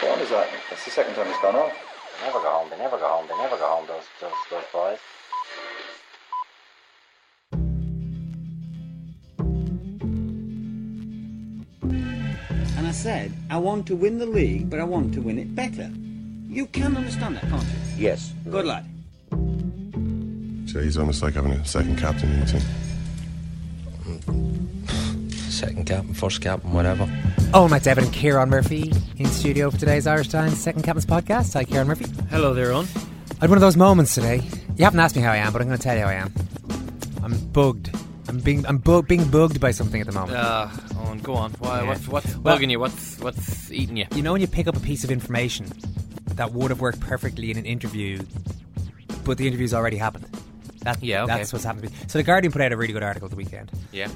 What time is that? That's the second time it's gone off. They never go home, those boys. And I said, I want to win the league, but I want to win it better. You can understand that, can't you? Yes. Good lad. So he's almost like having a second captain in the team. Second captain, first captain, whatever. Oh, my Devin and Ciarán Murphy in studio for today's Irish Times Second Captains podcast. Hi, Ciarán Murphy. Hello there, Owen. I had one of those moments today. You haven't asked me how I am, but I'm going to tell you how I am. I'm bugged. I'm being bugged by something at the moment. Owen, go on. Why? Yeah. What's bugging you? What's eating you? You know when you pick up a piece of information that would have worked perfectly in an interview, but the interview's already happened. That's what's happened to me. So The Guardian put out a really good article at the weekend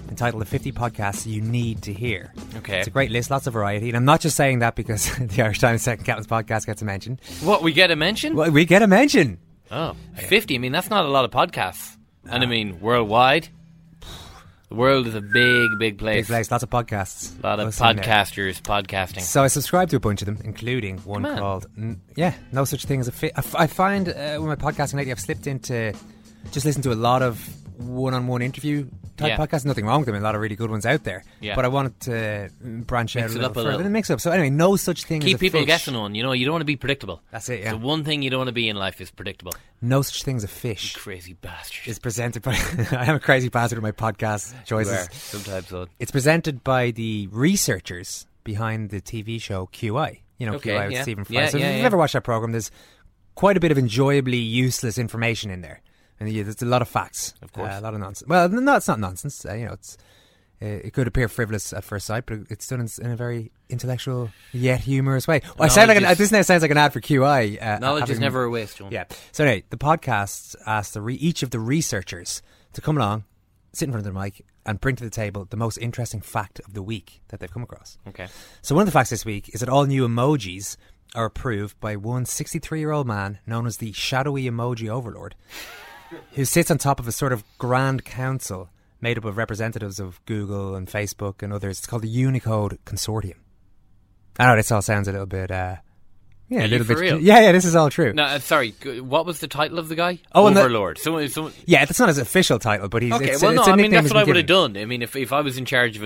entitled The 50 Podcasts You Need to Hear. Okay. It's a great list, lots of variety. And I'm not just saying that because the Irish Times Second Captains podcast gets a mention. What, we get a mention? Well, we get a mention. Oh, 50, I mean, that's not a lot of podcasts. No. And I mean, worldwide, the world is a big place. Big place, lots of podcasts. A lot of podcasters podcasting. So I subscribe to a bunch of them, including one called No Such Thing as a Fit. I find with my podcasting lately, I've slipped into just listen to a lot of one-on-one interview type podcasts. Nothing wrong with them. A lot of really good ones out there. Yeah. But I wanted to branch out a little further. Mix it up. So anyway, No Such Thing as a Fish. Keep people guessing on. You know, you don't want to be predictable. That's it, yeah. The one thing you don't want to be in life is predictable. No Such Thing as a Fish. You crazy bastard. It's presented by... I am a crazy bastard with my podcast choices. You are. Sometimes so. It's presented by the researchers behind the TV show QI. You know, QI with Stephen Fry. So if you've ever watched that program, there's quite a bit of enjoyably useless information in there. And there's a lot of facts, of course, a lot of nonsense. Well, no, it's not nonsense. It could appear frivolous at first sight, but it's done in a very intellectual yet humorous way. Well, this now sounds like an ad for QI. Knowledge is never a waste, John. Yeah. So anyway, the podcast asked each of the researchers to come along, sit in front of the mic, and bring to the table the most interesting fact of the week that they've come across. Okay. So one of the facts this week is that all new emojis are approved by one 63-year-old man known as the shadowy emoji overlord, who sits on top of a sort of grand council made up of representatives of Google and Facebook and others. It's called the Unicode Consortium. I know this all sounds a little bit... a little bit. Real? Yeah, this is all true. No, sorry. What was the title of the guy? Oh, Overlord. Someone... Yeah, that's not his official title, but he's... Okay, it's a nickname. I mean, that's what I would have done. I mean, if I was in charge of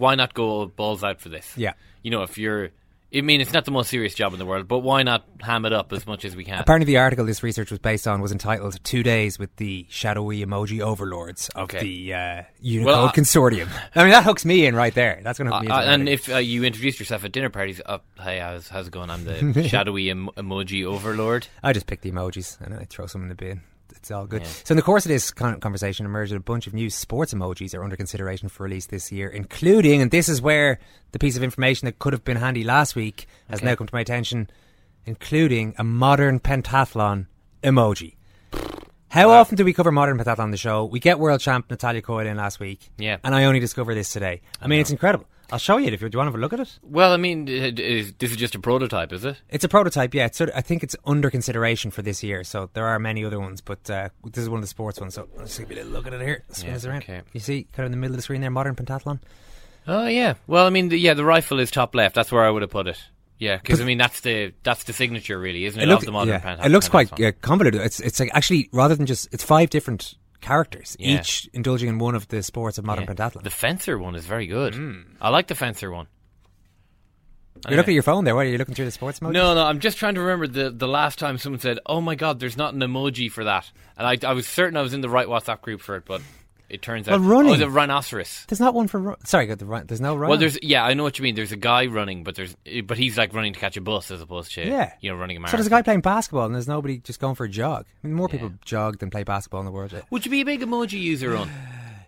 why not go balls out for this? Yeah. You know, if you're... I mean, it's not the most serious job in the world, but why not ham it up as much as we can? Apparently the article this research was based on was entitled 2 Days with the Shadowy Emoji Overlords of the Unicode Consortium. I mean, that hooks me in right there. That's going to hook me in. And if you introduced yourself at dinner parties, hey, how's it going? I'm the Shadowy Emoji Overlord. I just pick the emojis and I throw some in the bin. It's all good. Yeah. So in the course of this conversation emerged that a bunch of new sports emojis are under consideration for release this year, including, and this is where the piece of information that could have been handy last week has now come to my attention, including a modern pentathlon emoji. How often do we cover modern pentathlon on the show? We get world champ Natalia Coyle in last week, and I only discovered this today. I mean, it's incredible. I'll show you it if you want to have a look at it. Well, I mean, this is just a prototype, is it? It's a prototype, yeah. I think it's under consideration for this year, so there are many other ones, but this is one of the sports ones, so I'll just give you a look at it here. Spin this around. Okay. You see, kind of in the middle of the screen there, modern pentathlon. Oh, yeah. Well, I mean, the rifle is top left. That's where I would have put it. Yeah, because I mean that's the signature, really, isn't it? Of the modern pentathlon. It looks quite convoluted. It's like actually rather than just it's 5 different characters, each indulging in one of the sports of modern pentathlon. The fencer one is very good. I like the fencer one. You're looking at your phone there. What, are you looking through the sports mode? No, I'm just trying to remember the last time someone said, oh my God, there's not an emoji for that. And I was certain I was in the right WhatsApp group for it, but it turns out... Well, running. Oh, the rhinoceros. There's not one for... there's no rhinoceros. Well, there's... Yeah, I know what you mean. There's a guy running, but he's like running to catch a bus as opposed to, you know, running a marathon. So there's a guy playing basketball and there's nobody just going for a jog. I mean, more people jog than play basketball in the world. Would you be a big emoji user on?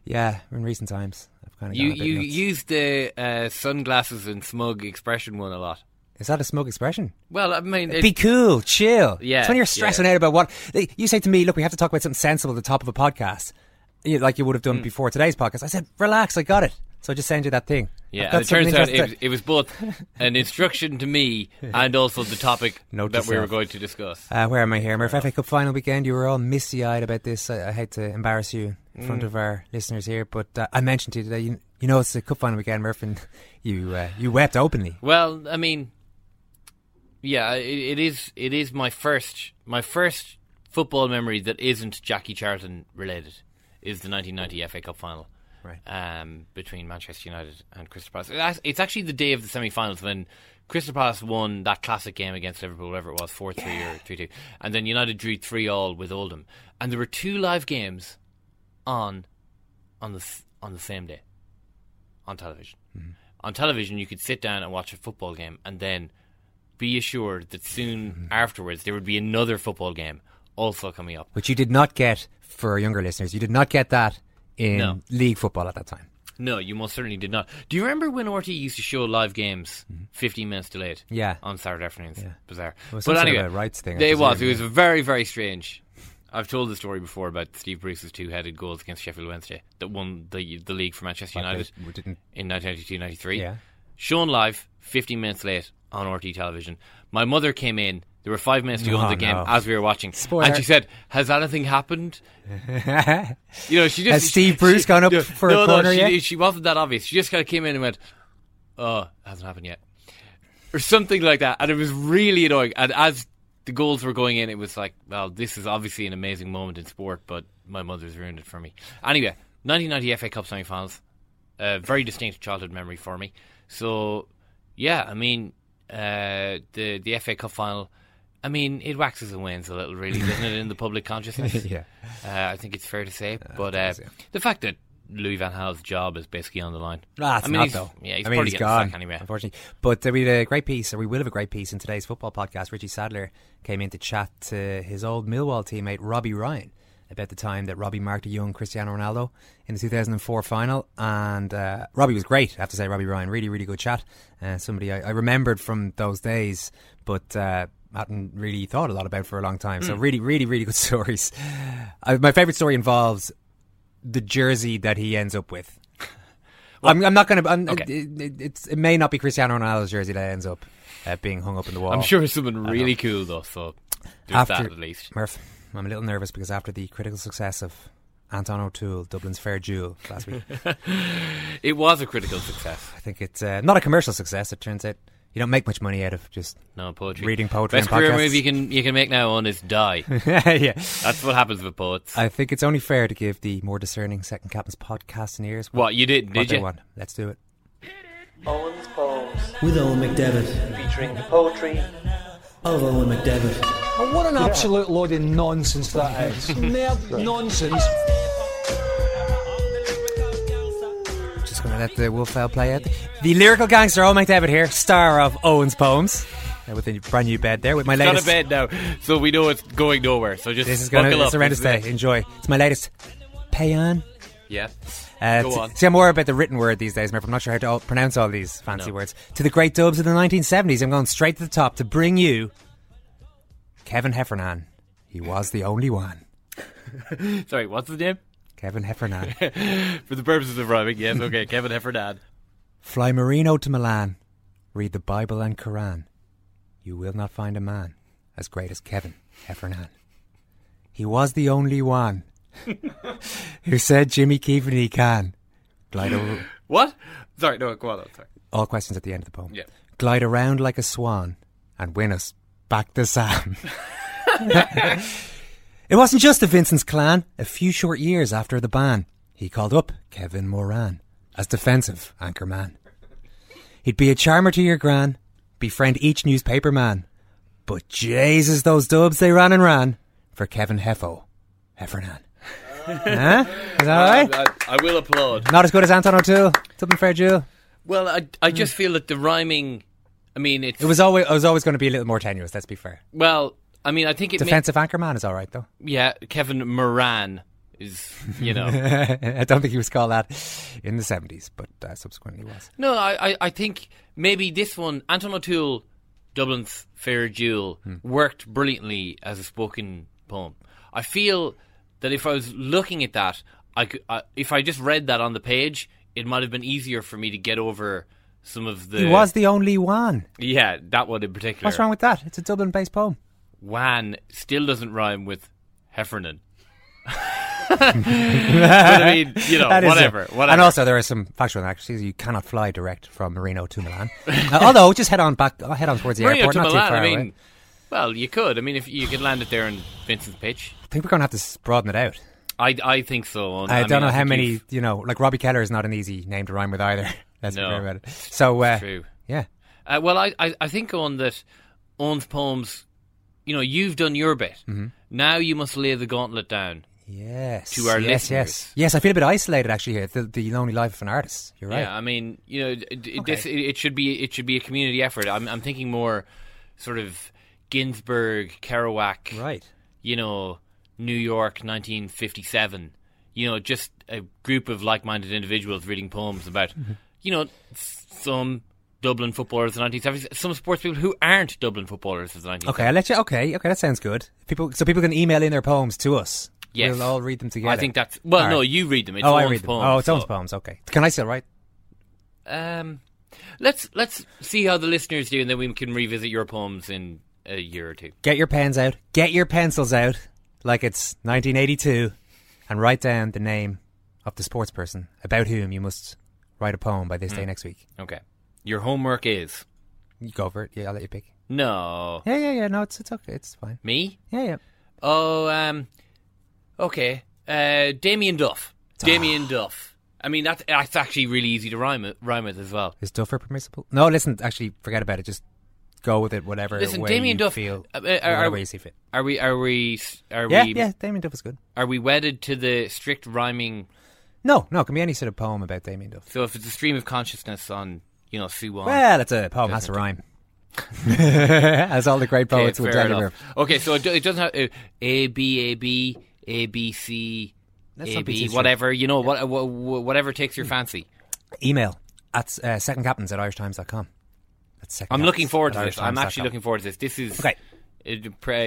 Yeah, in recent times. You use the sunglasses and smug expression one a lot. Is that a smug expression? Well, I mean... Be cool, chill. Yeah. It's when you're stressing out about what... You say to me, look, we have to talk about something sensible at the top of a podcast, like you would have done before today's podcast. I said, relax, I got it. So I just send you that thing. Yeah, it turns out it was both an instruction to me and also the topic that we were going to discuss. Where am I here? Murph, FA Cup final weekend, you were all misty-eyed about this. I hate to embarrass you in front of our listeners here, but I mentioned to you today, you know it's the cup final weekend, Murph, and you wept openly. Well, I mean, yeah, it is my first football memory that isn't Jackie Charlton related is the 1990 FA Cup final. Right. Between Manchester United and Crystal Palace. It's actually the day of the semi-finals when Crystal Palace won that classic game against Liverpool, whatever it was, 4-3 or 3-2, and then United drew 3-3 with Oldham. And there were two live games on the same day on television. Mm-hmm. On television, you could sit down and watch a football game, and then be assured that soon afterwards there would be another football game also coming up. Which you did not get, for younger listeners. You did not get that. In league football at that time. No, you most certainly did not. Do you remember when RTE used to show live games 15 minutes delayed? Yeah. On Saturday afternoons. Yeah. Bizarre. But anyway, sort of a rights thing. It was very, very strange. I've told the story before about Steve Bruce's two-headed goals against Sheffield Wednesday that won the league for Manchester United in 1992-93. Yeah. Shown live, 15 minutes late on RTE television. My mother came in. There were 5 minutes to go in the game as we were watching. Spoiler. And she said, has anything happened? You know, she just... Has Steve Bruce gone up for a corner yet? She wasn't that obvious. She just kind of came in and went, oh, it hasn't happened yet. Or something like that. And it was really annoying. And as the goals were going in, it was like, well, this is obviously an amazing moment in sport, but my mother's ruined it for me. Anyway, 1990 FA Cup semi-finals. Very distinct childhood memory for me. So, yeah, I mean, the FA Cup final... I mean, it waxes and wanes a little, really, doesn't it, in the public consciousness? Yeah. I think it's fair to say. But the fact that Louis van Gaal's job is basically on the line. It's not, though. Yeah, he's probably getting sacked anyway. Unfortunately. But we had a great piece, or we will have a great piece in today's football podcast. Richie Sadler came in to chat to his old Millwall teammate, Robbie Ryan, about the time that Robbie marked a young Cristiano Ronaldo in the 2004 final. And Robbie was great, I have to say. Robbie Ryan, really, really good chat. Somebody I remembered from those days, but... hadn't really thought a lot about for a long time. So really, really, really good stories. My favourite story involves the jersey that he ends up with. Well, I'm not going to... Okay. It may not be Cristiano Ronaldo's jersey that ends up being hung up in the wall. I'm sure it's something really cool, though. So there's that, at least. Murph, I'm a little nervous because after the critical success of Anton O'Toole, Dublin's Fair Jewel, last week... It was a critical success. I think it's not a commercial success, it turns out. You don't make much money out of just poetry. Reading poetry. Best and career move you can make now on is die. Yeah, that's what happens with poets. I think it's only fair to give the more discerning Second Captains podcast an ears. What you did you? Let's do it. Owen's poems with Eoin McDevitt, featuring the poetry of Eoin McDevitt. And what an absolute load of nonsense that is! Nerd nonsense. Going to let the wolf owl play out. The lyrical gangster Eoin McDevitt here, star of Owen's poems, with a brand new bed there. With my latest, it's not a bed now, so we know it's going nowhere. So just buckle up. It's a horrendous day. Enjoy. It's my latest paean. Yeah. Go on. See, I'm more about the written word these days, Murph. I'm not sure how to pronounce all these fancy words. To the great dubs of the 1970s, I'm going straight to the top to bring you Kevin Heffernan. He was the only one. Sorry, what's his name? Kevin Heffernan. For the purposes of rhyming, yes, okay, Kevin Heffernan. Fly Marino to Milan, read the Bible and Quran. You will not find a man as great as Kevin Heffernan. He was the only one who said Jimmy Keevan he can. Glide over... What? Sorry, no, go on. Sorry. All questions at the end of the poem. Yeah. Glide around like a swan and win us back to Sam. It wasn't just the Vincent's clan. A few short years after the ban, he called up Kevin Moran as defensive anchor man. He'd be a charmer to your gran, befriend each newspaper man. But Jesus, those dubs, they ran and ran for Kevin Heffernan. Huh? Is that alright? I will applaud. Not as good as Anton O'Toole. Something fair duel. Well, I just feel that the rhyming, I mean, it was always going to be a little more tenuous, let's be fair. Well, I mean, I think it... Defensive anchorman is alright, though. Yeah, Kevin Moran is, you know... I don't think he was called that in the 70s, but subsequently was. No, I think maybe this one, Anton O'Toole, Dublin's fair duel, worked brilliantly as a spoken poem. I feel that if I was looking at that, if I just read that on the page... It might have been easier for me to get over some of the... He was the only one. Yeah, that one in particular. What's wrong with that? It's a Dublin-based poem. Wan still doesn't rhyme with Heffernan. But I mean, you know, whatever. And also there are some factual inaccuracies. You cannot fly direct from Marino to Milan. Although, just head on towards the airport, not Milan, too far away. Well, you could. I mean, if you could land it there in Vincent's pitch. I think we're going to have to broaden it out. I think so. I don't know how many, you know, like Robbie Keller is not an easy name to rhyme with either. Let's be fair about it. So, true. Yeah. Well, I think on that Eoin's poems, you know, you've done your bit. Mm-hmm. Now you must lay the gauntlet down. Yes. To our listeners. Yes, I feel a bit isolated actually here. The lonely life of an artist. You're right. Yeah, I mean, you know, it should be a community effort. I'm thinking more sort of Ginsberg, Kerouac. Right. You know, New York 1957, you know, just a group of like-minded individuals reading poems about, you know, some Dublin footballers in the 1970s, some sports people who aren't Dublin footballers in the 1970s. Okay, okay, that sounds good. People can email in their poems to us. Yes. We'll all read them together. I think that's... Well, no, you read them. It's Eoin's poems. Oh, it's Eoin's poems, okay. Can I still write? Let's see how the listeners do, and then we can revisit your poems in a year or two. Get your pens out. Get your pencils out. Like it's 1982, and write down the name of the sports person about whom you must write a poem by this day next week. Okay. Your homework is? You go for it. Yeah, I'll let you pick. No. Yeah. No, it's okay. It's fine. Me? Yeah. Oh, okay. Damien Duff. Damien Duff. I mean, that's actually really easy to rhyme with as well. Is Duffer permissible? No, listen, actually, forget about it. Just... Go with it, whatever. Listen, way Damien Duff, feel, whatever you see fit. Are we? Yeah. Damien Duff is good. Are we wedded to the strict rhyming? No. It can be any sort of poem about Damien Duff. So if it's a stream of consciousness on, you know, Ciarán. Well, it's a poem. Has to rhyme. As all the great poets would tell you. Okay, so it doesn't have A B C A B whatever you know. Yeah. Whatever takes your fancy. Email at secondcaptains@irishtimes.com. I'm looking forward to this. I'm actually looking forward to this. This is okay.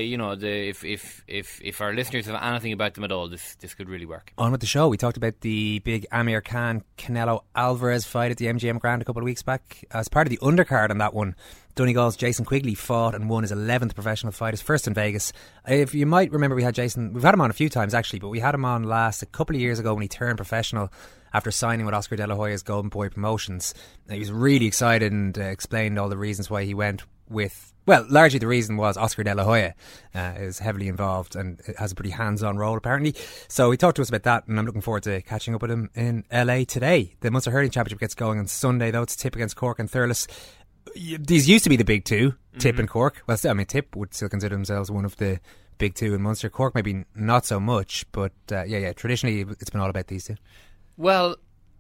You know, if our listeners have anything about them at all, this could really work. On with the show. We talked about the big Amir Khan Canelo Alvarez fight at the MGM Grand a couple of weeks back. As part of the undercard on that one, Donegal's Jason Quigley fought and won his 11th professional fight, his first in Vegas. If you might remember, we've had him on a few times actually, but we had him on last a couple of years ago when he turned professional after signing with Oscar De La Hoya's Golden Boy Promotions. He was really excited and explained all the reasons why he went with... Well, largely the reason was Oscar De La Hoya is heavily involved and has a pretty hands-on role, apparently. So he talked to us about that, and I'm looking forward to catching up with him in LA today. The Munster Hurling Championship gets going on Sunday, though. It's Tipp against Cork and Thurles. These used to be the big two, Tipp and Cork. Well, I mean, Tipp would still consider themselves one of the big two in Munster. Cork maybe not so much, but traditionally it's been all about these two. Well,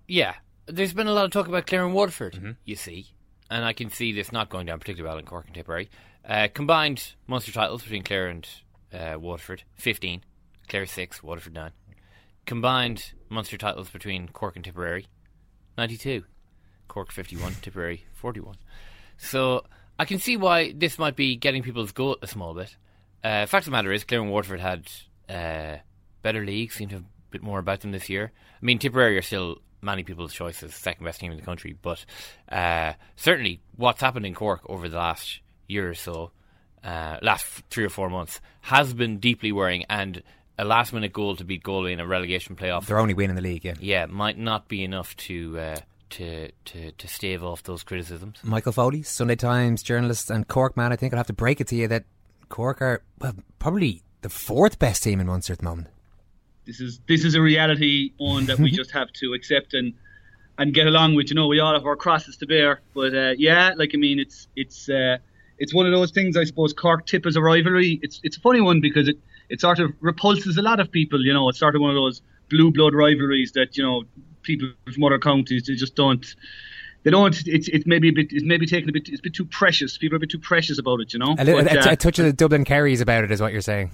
yeah. There's been a lot of talk about Clare and Waterford, you see. And I can see this not going down particularly well in Cork and Tipperary. Combined Munster titles between Clare and Waterford, 15. Clare 6, Waterford 9. Combined Munster titles between Cork and Tipperary, 92. Cork 51, Tipperary 41. So I can see why this might be getting people's goat a small bit. Fact of the matter is, Clare and Waterford had better leagues, seemed to have bit more about them this year. I mean, Tipperary are still many people's choices, second best team in the country, but certainly what's happened in Cork over the last year or so, last 3 or 4 months, has been deeply worrying, and a last minute goal to beat Galway in a relegation playoff, their only win in the league, might not be enough to stave off those criticisms. Michael Foley, Sunday Times journalist and Cork man, I think I'll have to break it to you that Cork are probably the fourth best team in Munster at the moment. This is a reality, Owen, that we just have to accept and get along with. You know, we all have our crosses to bear, but it's one of those things. I suppose Cork Tipp is a rivalry. It's a funny one because it sort of repulses a lot of people. You know, it's sort of one of those blue blood rivalries that, you know, people from other counties, they just don't. They don't. It's a bit too precious. People are a bit too precious about it. You know, a touch of the Dublin Kerries about it is what you're saying.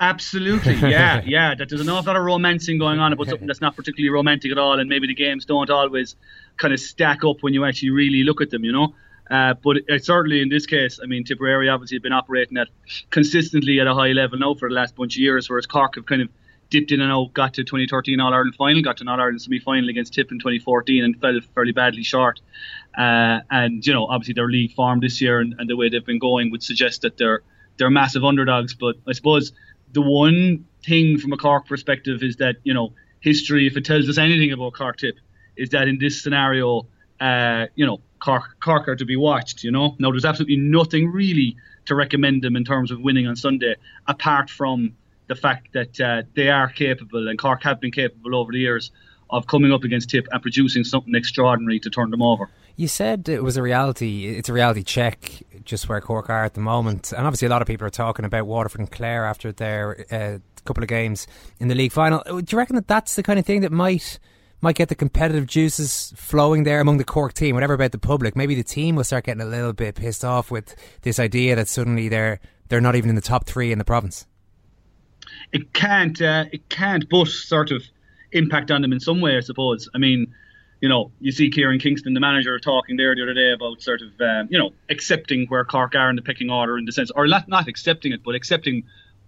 Absolutely, yeah, yeah. That there's an awful lot of romancing going on about something that's not particularly romantic at all, and maybe the games don't always kind of stack up when you actually really look at them, you know. But certainly in this case, I mean, Tipperary obviously have been operating consistently at a high level now for the last bunch of years, whereas Cork have kind of dipped in and out, got to 2013 All-Ireland final, got to an All-Ireland semi-final against Tipp in 2014 and fell fairly badly short. And, you know, obviously their league form this year and the way they've been going would suggest that they're massive underdogs. But I suppose the one thing from a Cork perspective is that, you know, history, if it tells us anything about Cork Tipp, is that in this scenario, you know, Cork are to be watched, you know. Now, there's absolutely nothing really to recommend them in terms of winning on Sunday, apart from the fact that they are capable, and Cork have been capable over the years, of coming up against Tipp and producing something extraordinary to turn them over. You said it was a reality. It's a reality check just where Cork are at the moment. And obviously a lot of people are talking about Waterford and Clare after their couple of games in the league final. Do you reckon that that's the kind of thing that might get the competitive juices flowing there among the Cork team, whatever about the public? Maybe the team will start getting a little bit pissed off with this idea that suddenly they're not even in the top three in the province. It can't but sort of impact on them in some way, I suppose. I mean, you know, you see Kieran Kingston, the manager, talking there the other day about sort of, you know, accepting where Cork are in the picking order, in the sense, or not accepting it, but accepting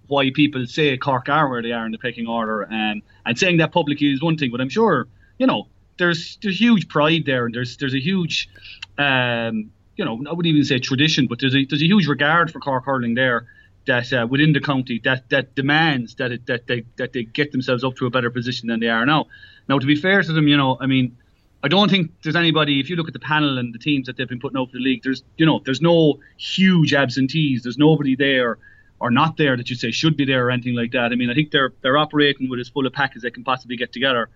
why people say Cork are where they are in the picking order. And saying that publicly is one thing, but I'm sure, you know, there's huge pride there, and there's a huge, you know, I wouldn't even say tradition, but there's a huge regard for Cork hurling there that within the county that demands that they get themselves up to a better position than they are now. Now, to be fair to them, you know, I mean, I don't think there's anybody, if you look at the panel and the teams that they've been putting out for the league, there's no huge absentees. There's nobody there or not there that you say should be there or anything like that. I mean, I think they're operating with as full a pack as they can possibly get together.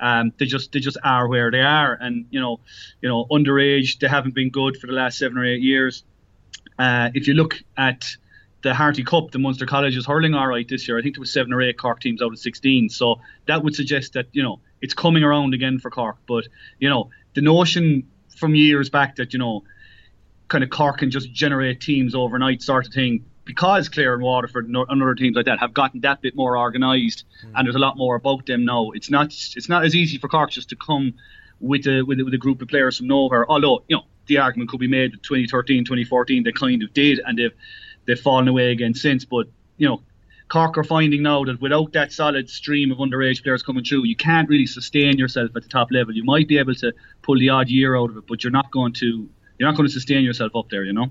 They just are where they are, and you know, underage they haven't been good for the last 7 or 8 years. If you look at the Harty Cup, the Munster College is hurling all right this year. I think there was 7 or 8 Cork teams out of 16. So that would suggest that, you know, it's coming around again for Cork. But, you know, the notion from years back that, you know, kind of Cork can just generate teams overnight sort of thing, because Clare and Waterford and other teams like that have gotten that bit more organised and there's a lot more about them now. It's not as easy for Cork just to come with a group of players from nowhere. Although, you know, the argument could be made that 2013, 2014, they kind of did, and they've fallen away again since. But, you know, Cork are finding now that without that solid stream of underage players coming through, you can't really sustain yourself at the top level. You might be able to pull the odd year out of it, but you're not going to sustain yourself up there, you know.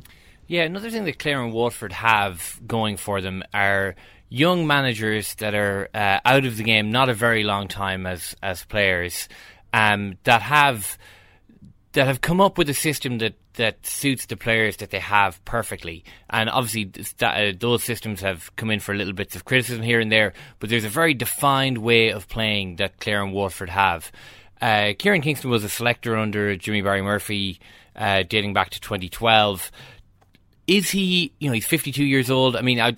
Yeah, another thing that Clare and Waterford have going for them are young managers that are out of the game not a very long time as players, that have come up with a system that suits the players that they have perfectly. And obviously those systems have come in for little bits of criticism here and there, but there's a very defined way of playing that Clare and Waterford have. Kieran Kingston was a selector under Jimmy Barry Murphy dating back to 2012. Is he, you know, he's 52 years old. I mean,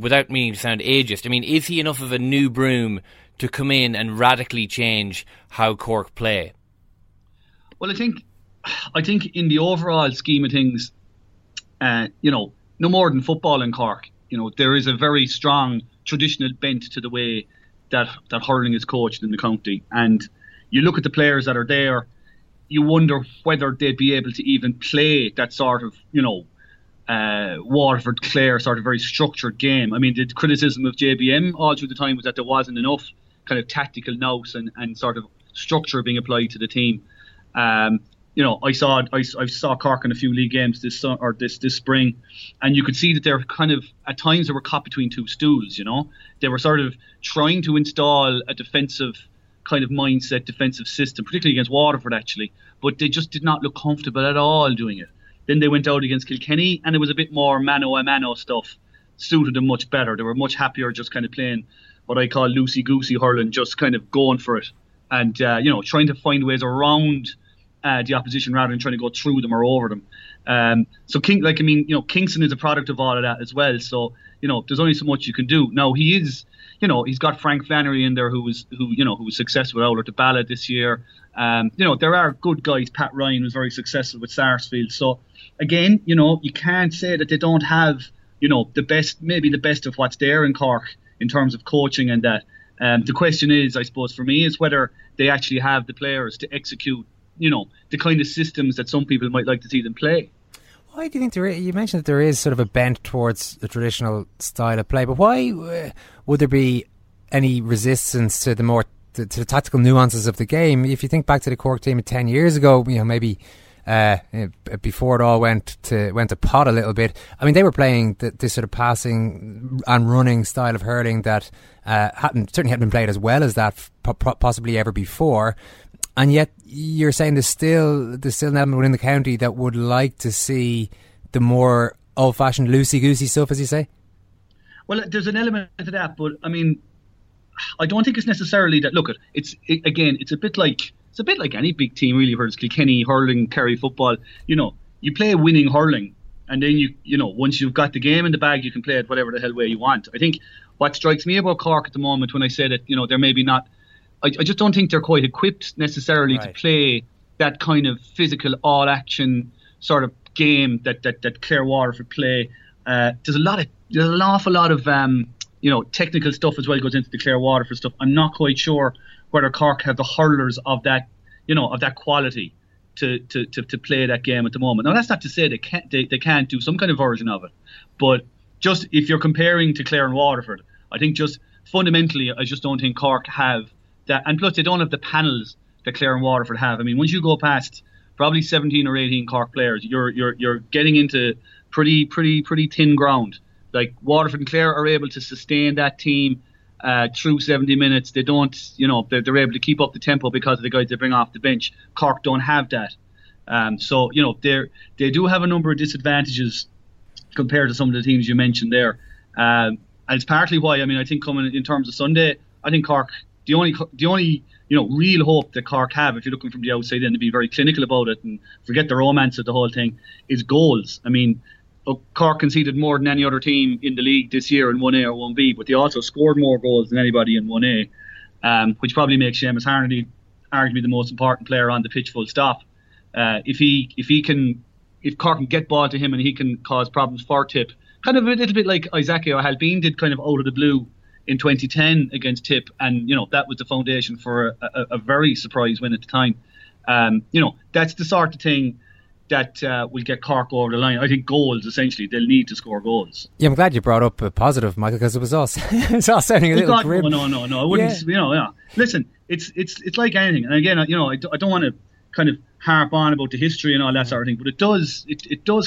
without meaning to sound ageist, I mean, is he enough of a new broom to come in and radically change how Cork play? Well, I think in the overall scheme of things, you know, no more than football in Cork, you know, there is a very strong traditional bent to the way that hurling is coached in the county. And you look at the players that are there, you wonder whether they'd be able to even play that sort of, you know, Waterford, Clare sort of very structured game. I mean, the criticism of JBM all through the time was that there wasn't enough kind of tactical nous and sort of structure being applied to the team. You know, I saw Cork in a few league games this spring, and you could see that they're kind of, at times they were caught between two stools, you know. They were sort of trying to install a defensive kind of mindset, defensive system, particularly against Waterford actually, but they just did not look comfortable at all doing it. Then they went out against Kilkenny, and it was a bit more mano-a-mano stuff. suited them much better. They were much happier just kind of playing what I call loosey-goosey hurling, just kind of going for it and, trying to find ways around the opposition rather than trying to go through them or over them. Kingston is a product of all of that as well. So, there's only so much you can do. Now, he is, he's got Frank Flannery in there who was successful out at Balla this year. There are good guys. Pat Ryan was very successful with Sarsfield. So, again, you can't say that they don't have, the best of what's there in Cork in terms of coaching and that. The question is, I suppose, for me, is whether they actually have the players to execute, the kind of systems that some people might like to see them play. Why do you think there is, you mentioned that there is sort of a bent towards a traditional style of play, but why would there be any resistance to the more to the tactical nuances of the game? If you think back to the Cork team 10 years ago, before it all went to pot a little bit, I mean, they were playing this sort of passing and running style of hurling that hadn't been played as well as that possibly ever before. And yet you're saying there's still an element within the county that would like to see the more old-fashioned loosey-goosey stuff, as you say? Well, there's an element to that, but I mean, I don't think it's necessarily that. Look, it's a bit like any big team really, where it's Kilkenny hurling, Kerry football. You play winning hurling, and then once you've got the game in the bag, you can play it whatever the hell way you want. I think what strikes me about Cork at the moment, when I say that, they're maybe not. I just don't think they're quite equipped necessarily to play that kind of physical, all-action sort of game that Clare Waterford play. There's an awful lot of technical stuff as well goes into the Clare Waterford stuff. I'm not quite sure whether Cork have the hurlers of that, of that quality to play that game at the moment. Now, that's not to say they can't do some kind of version of it, but just if you're comparing to Clare and Waterford, I think just fundamentally, I just don't think Cork have that, and plus they don't have the panels that Clare and Waterford have. I mean, once you go past probably 17 or 18 Cork players, you're getting into pretty thin ground. Like, Waterford and Clare are able to sustain that team through 70 minutes. They don't, they're able to keep up the tempo because of the guys they bring off the bench. Cork don't have that, they do have a number of disadvantages compared to some of the teams you mentioned there. And it's partly why, I mean, I think coming in terms of Sunday, I think Cork. The only real hope that Cork have, if you're looking from the outside in to be very clinical about it and forget the romance of the whole thing, is goals. I mean, Cork conceded more than any other team in the league this year in 1A or 1B, but they also scored more goals than anybody in 1A, which probably makes Seamus Harnedy arguably the most important player on the pitch, full stop. If Cork can get ball to him and he can cause problems for Tipp, kind of a little bit like Isaacio O'Halbin did kind of out of the blue in 2010 against Tipp, and that was the foundation for a very surprise win at the time. That's the sort of thing that will get Cork over the line. I think goals, essentially, they'll need to score goals. Yeah, I'm glad you brought up a positive, Michael, because it was all it's all sounding a little grim. No, I wouldn't. Yeah. Listen, it's like anything, and again, I don't want to kind of harp on about the history and all that sort of thing, but it does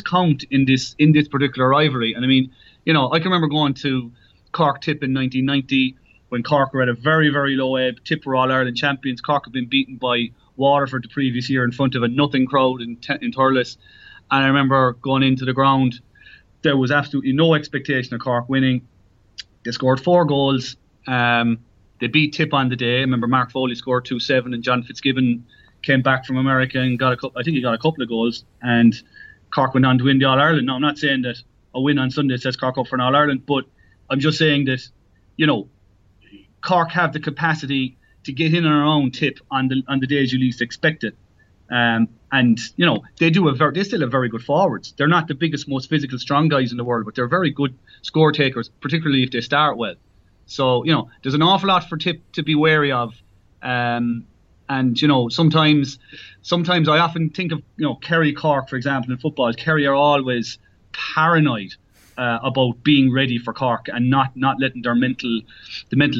count in this particular rivalry. And I mean, I can remember going to Cork Tipp in 1990 when Cork were at a very, very low ebb. Tipp were All-Ireland champions. Cork had been beaten by Waterford the previous year in front of a nothing crowd in Thurles. And I remember going into the ground, there was absolutely no expectation of Cork winning. They scored 4 goals. They beat Tipp on the day. I remember Mark Foley scored 2-7 and John Fitzgibbon came back from America and got a couple of goals, and Cork went on to win the All-Ireland. Now, I'm not saying that a win on Sunday sets Cork up for an All-Ireland, but I'm just saying that, Cork have the capacity to get in on their own Tipp on the days you least expect it. They still have very good forwards. They're not the biggest, most physical, strong guys in the world, but they're very good score takers, particularly if they start well. So, there's an awful lot for Tipp to be wary of. Sometimes I often think of, Kerry Cork, for example, in football. Kerry are always paranoid about being ready for Cork and not letting the mental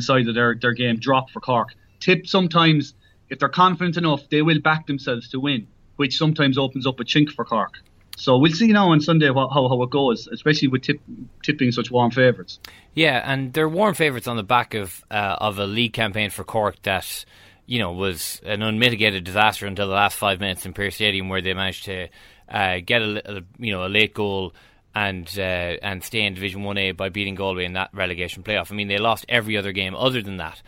side of their game drop for Cork. Tipp, sometimes, if they're confident enough, they will back themselves to win, which sometimes opens up a chink for Cork. So we'll see now on Sunday how it goes, especially with Tipp being such warm favourites. Yeah, and they're warm favourites on the back of a league campaign for Cork that was an unmitigated disaster until the last 5 minutes in Pierce Stadium, where they managed to get a late goal and stay in Division 1A by beating Galway in that relegation playoff. I mean, they lost every other game other than that.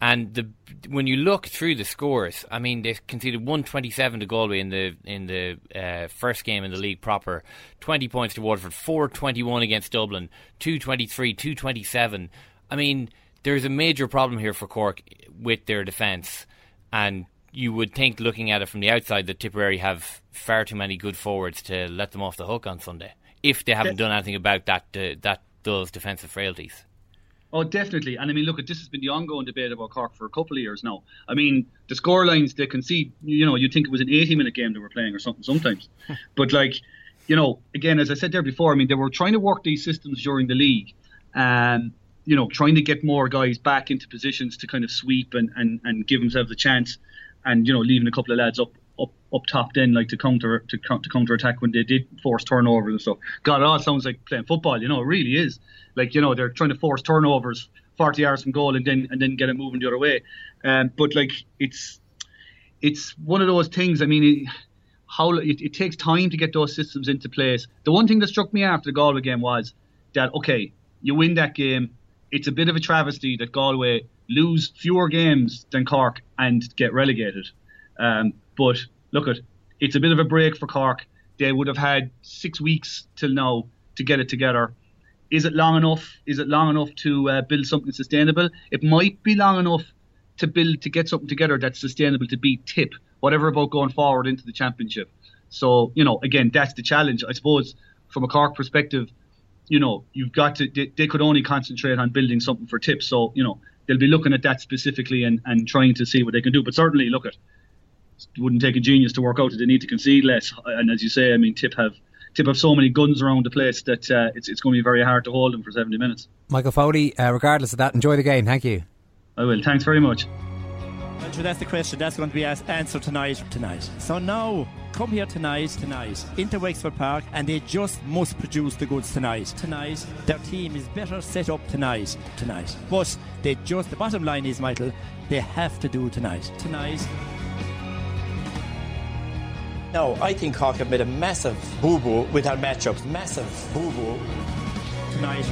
And when you look through the scores, I mean, they conceded 127 to Galway in the first game in the league proper, 20 points to Waterford, 421 against Dublin, 223, 227. I mean, there's a major problem here for Cork with their defence, and you would think, looking at it from the outside, that Tipperary have far too many good forwards to let them off the hook on Sunday, if they haven't done anything about those defensive frailties. Oh, definitely. And I mean, look, this has been the ongoing debate about Cork for a couple of years now. I mean, the scorelines they concede, you know, you'd think it was an 80-minute game they were playing or something sometimes. But, like, you know, again, as I said there before, I mean, they were trying to work these systems during the league, you know, trying to get more guys back into positions to kind of sweep and give themselves a chance, and, you know, leaving a couple of lads up top then, like, to counter attack when they did force turnovers and stuff. God, it all sounds like playing football, you know, it really is. Like, you know, they're trying to force turnovers 40 yards from goal and then get it moving the other way. But, like, it's one of those things. I mean, it takes time to get those systems into place. The one thing that struck me after the Galway game was that, okay, you win that game. It's a bit of a travesty that Galway lose fewer games than Cork and get relegated. But, look, it's a bit of a break for Cork. They would have had 6 weeks till now to get it together. Is it long enough? Is it long enough to build something sustainable? It might be long enough to get something together that's sustainable to beat Tipp, whatever about going forward into the championship. So, you know, again, that's the challenge. I suppose from a Cork perspective, you know, you've got to, they could only concentrate on building something for Tipp. So, you know, they'll be looking at that specifically and trying to see what they can do. But certainly, look, it wouldn't take a genius to work out that they need to concede less. And as you say, I mean, Tipp have so many guns around the place that it's going to be very hard to hold them for 70 minutes. Michael Foley, regardless of that, enjoy the game. Thank you. I will. Thanks very much. Well, sure, that's the question. That's going to be answered tonight. So now, come here tonight, into Wexford Park, and they just must produce the goods tonight. Tonight, their team is better set up tonight. But they just, the bottom line is, Michael, they have to do tonight. No, I think Cork have made a massive boo-boo with our matchups. Massive boo-boo. Tonight.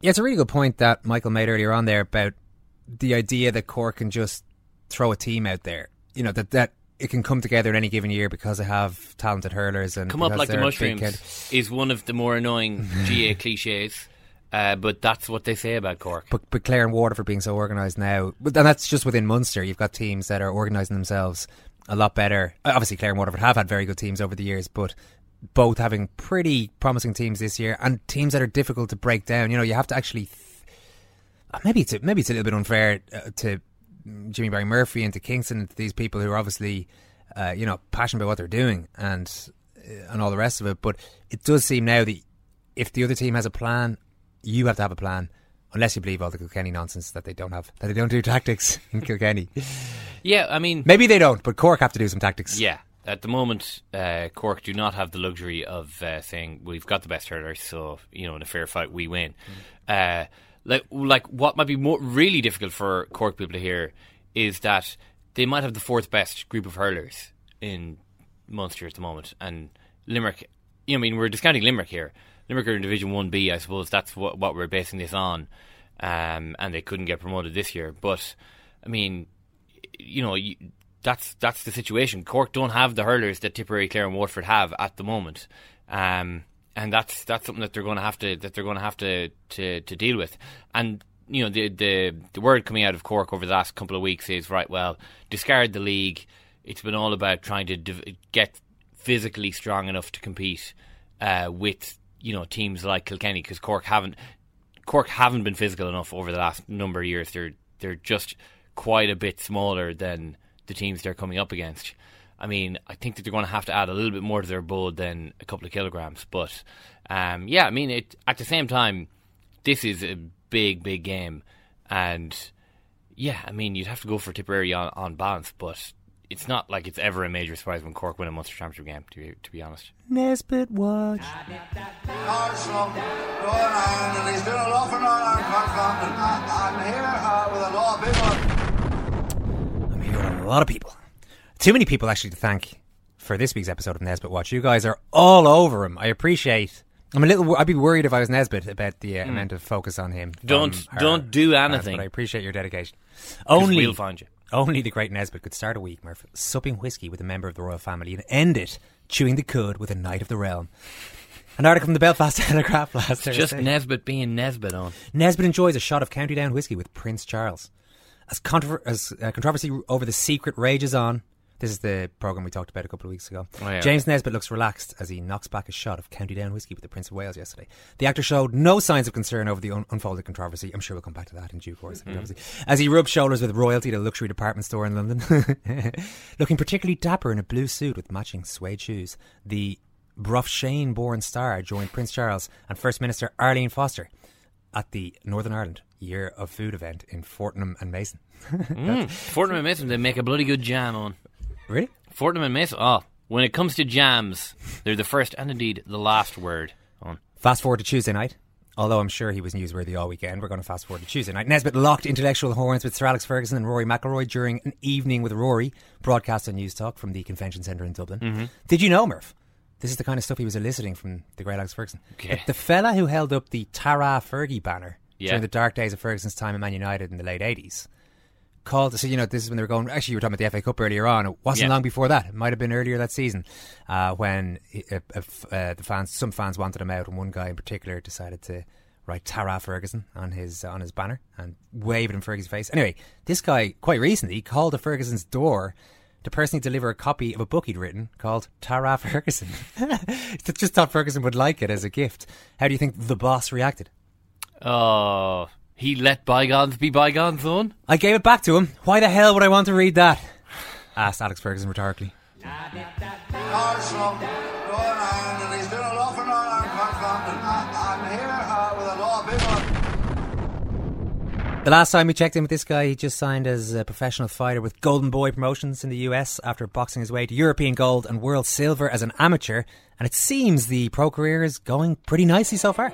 Yeah, it's a really good point that Michael made earlier on there about the idea that Cork can just throw a team out there. You know, that it can come together in any given year because they have talented hurlers. And come up like the mushrooms is one of the more annoying GA cliches. But that's what they say about Cork. But Clare and Waterford being so organised now, and that's just within Munster. You've got teams that are organising themselves a lot better. Obviously, Clare and Waterford have had very good teams over the years, but both having pretty promising teams this year and teams that are difficult to break down. You know, you have to actually. Maybe it's a little bit unfair to Jimmy Barry Murphy and to Kingston and to these people who are obviously, you know, passionate about what they're doing and all the rest of it. But it does seem now that if the other team has a plan. You have to have a plan, unless you believe all the Kilkenny nonsense that they don't do tactics in Kilkenny. Yeah, I mean... Maybe they don't, but Cork have to do some tactics. Yeah, at the moment, Cork do not have the luxury of saying, we've got the best hurlers, so, you know, in a fair fight, we win. Mm. Like what might be really difficult for Cork people to hear is that they might have the fourth best group of hurlers in Munster at the moment. And Limerick, you know, I mean, we're discounting Limerick here. Limerick are in Division 1B, I suppose. That's what we're basing this on. And they couldn't get promoted this year. But, I mean, you know, that's the situation. Cork don't have the hurlers that Tipperary, Clare and Waterford have at the moment. And that's something that they're going to have to deal with. And, you know, the word coming out of Cork over the last couple of weeks is, right, well, discard the league. It's been all about trying to get physically strong enough to compete with... you know, teams like Kilkenny, because Cork haven't been physical enough over the last number of years. They're just quite a bit smaller than the teams they're coming up against. I mean, I think that they're going to have to add a little bit more to their bow than a couple of kilograms. But yeah, I mean, at the same time, this is a big game, and yeah, I mean, you'd have to go for Tipperary on balance, but. It's not like it's ever a major surprise when Cork win a Munster Championship game, to be honest. Nesbitt Watch. Arsenal going on, and he's doing an awful lot on Cork. I'm here with a lot of people. I'm here with a lot of people. Too many people, actually, to thank for this week's episode of Nesbitt Watch. You guys are all over him. I appreciate. I'd be worried if I was Nesbitt about the amount of focus on him. Don't do anything. But I appreciate your dedication. We'll find you. Only the great Nesbitt could start a week, Murph, supping whiskey with a member of the royal family and end it chewing the cud with a knight of the realm. An article from the Belfast Telegraph last Thursday. Just Nesbitt being Nesbitt on. Nesbitt enjoys a shot of County Down whiskey with Prince Charles. As controversy over the secret rages on. This is the programme we talked about a couple of weeks ago. Oh, yeah. James Nesbitt looks relaxed as he knocks back a shot of County Down whiskey with the Prince of Wales yesterday. The actor showed no signs of concern over the unfolded controversy. I'm sure we'll come back to that in due course. Mm-hmm. As he rubbed shoulders with royalty at a luxury department store in London. Looking particularly dapper in a blue suit with matching suede shoes. The Broughshane-born star joined Prince Charles and First Minister Arlene Foster at the Northern Ireland Year of Food event in Fortnum and Mason. Fortnum and Mason, they make a bloody good jam on. Really? Fortnum and Mason. Oh, when it comes to jams, they're the first and indeed the last word on. Fast forward to Tuesday night. Although I'm sure he was newsworthy all weekend, we're going to fast forward to Tuesday night. Nesbitt locked intellectual horns with Sir Alex Ferguson and Rory McIlroy during an evening with Rory, broadcast on News Talk from the Convention Centre in Dublin. Mm-hmm. Did you know, Murph? This is the kind of stuff he was eliciting from the great Alex Ferguson. Okay. The fella who held up the Tara Fergie banner during the dark days of Ferguson's time at Man United in the late 80s called, so you know, this is when they were going, actually you were talking about the FA Cup earlier on, it wasn't long before that, it might have been earlier that season when some fans wanted him out, and one guy in particular decided to write Tara Ferguson on his banner and wave it in Ferguson's face. Anyway, this guy quite recently called to Ferguson's door to personally deliver a copy of a book he'd written called Tara Ferguson. Just thought Ferguson would like it as a gift. How do you think the boss reacted? Oh, he let bygones be bygones, on. I gave it back to him. Why the hell would I want to read that? Asked Alex Ferguson rhetorically. The last time we checked in with this guy, he just signed as a professional fighter with Golden Boy Promotions in the US after boxing his way to European gold and world silver as an amateur. And it seems the pro career is going pretty nicely so far.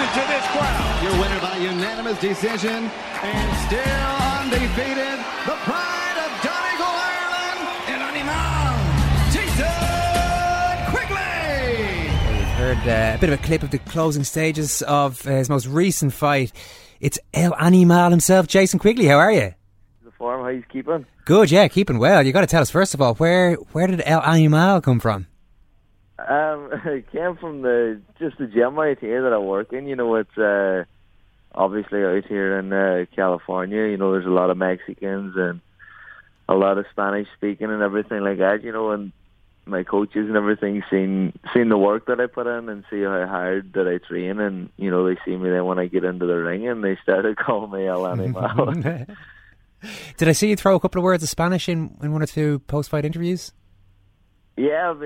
To this crowd, your winner by unanimous decision and still undefeated, the pride of Donegal, Ireland, and an imam, Jason Quigley. We've heard a bit of a clip of the closing stages of his most recent fight. It's El Animal himself, Jason Quigley. How are you? The form, how you keeping? Good, yeah, keeping well. You got to tell us first of all, where did El Animal come from? It came from the gym right here that I work in. You know, it's obviously out here in California, you know, there's a lot of Mexicans and a lot of Spanish speaking and everything like that, you know, and my coaches and everything seen the work that I put in and see how hard that I train, and, you know, they see me then when I get into the ring and they started calling me El Animal. Did I see you throw a couple of words of Spanish in one or two post-fight interviews? Yeah, I've